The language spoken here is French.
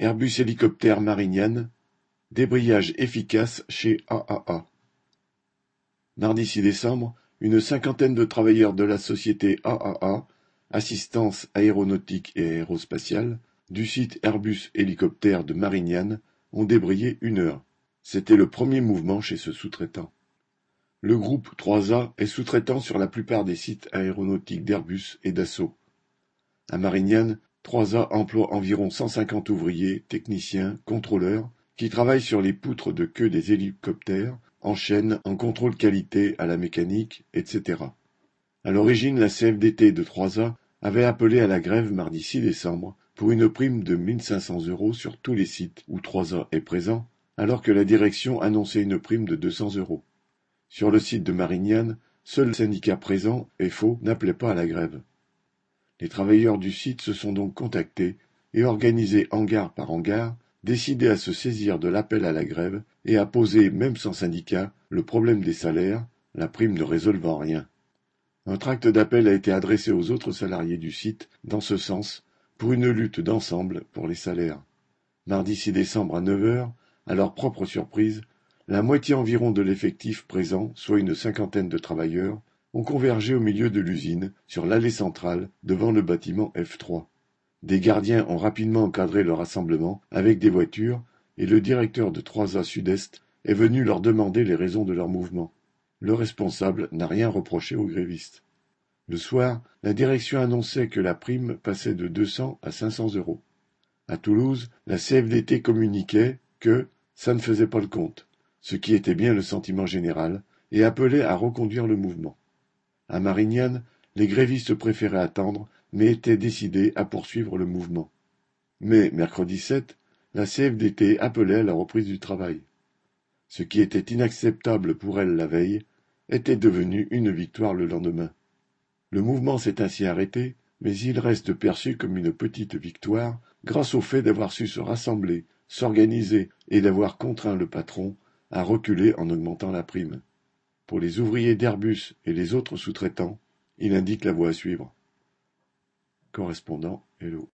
Airbus Hélicoptères Marignane, débrayage efficace chez AAA. Mardi 6 décembre, une cinquantaine de travailleurs de la société AAA, Assistance Aéronautique et Aérospatiale, du site Airbus Hélicoptères de Marignane, ont débrayé 1 heure. C'était le premier mouvement chez ce sous-traitant. Le groupe 3A est sous-traitant sur la plupart des sites aéronautiques d'Airbus et d'Dassault. À Marignane, 3A emploie environ 150 ouvriers, techniciens, contrôleurs, qui travaillent sur les poutres de queue des hélicoptères, en chaîne, en contrôle qualité, à la mécanique, etc. À l'origine, la CFDT de 3A avait appelé à la grève mardi 6 décembre pour une prime de 1 500 € sur tous les sites où 3A est présent, alors que la direction annonçait une prime de 200 €. Sur le site de Marignane, seul le syndicat présent, FO, n'appelait pas à la grève. Les travailleurs du site se sont donc contactés et organisés hangar par hangar, décidés à se saisir de l'appel à la grève et à poser, même sans syndicat, le problème des salaires, la prime ne résolvant rien. Un tract d'appel a été adressé aux autres salariés du site, dans ce sens, pour une lutte d'ensemble pour les salaires. Mardi 6 décembre à 9 h, à leur propre surprise, la moitié environ de l'effectif présent, soit une cinquantaine de travailleurs, ont convergé au milieu de l'usine, sur l'allée centrale, devant le bâtiment F3. Des gardiens ont rapidement encadré le rassemblement avec des voitures et le directeur de 3A Sud-Est est venu leur demander les raisons de leur mouvement. Le responsable n'a rien reproché aux grévistes. Le soir, la direction annonçait que la prime passait de 200 à 500 €. À Toulouse, la CFDT communiquait que « ça ne faisait pas le compte », ce qui était bien le sentiment général, et appelait à reconduire le mouvement. À Marignane, les grévistes préféraient attendre, mais étaient décidés à poursuivre le mouvement. Mais, mercredi 7, la CFDT appelait à la reprise du travail. Ce qui était inacceptable pour elle la veille était devenu une victoire le lendemain. Le mouvement s'est ainsi arrêté, mais il reste perçu comme une petite victoire grâce au fait d'avoir su se rassembler, s'organiser et d'avoir contraint le patron à reculer en augmentant la prime. Pour les ouvriers d'Airbus et les autres sous-traitants, il indique la voie à suivre. Correspondant Hello.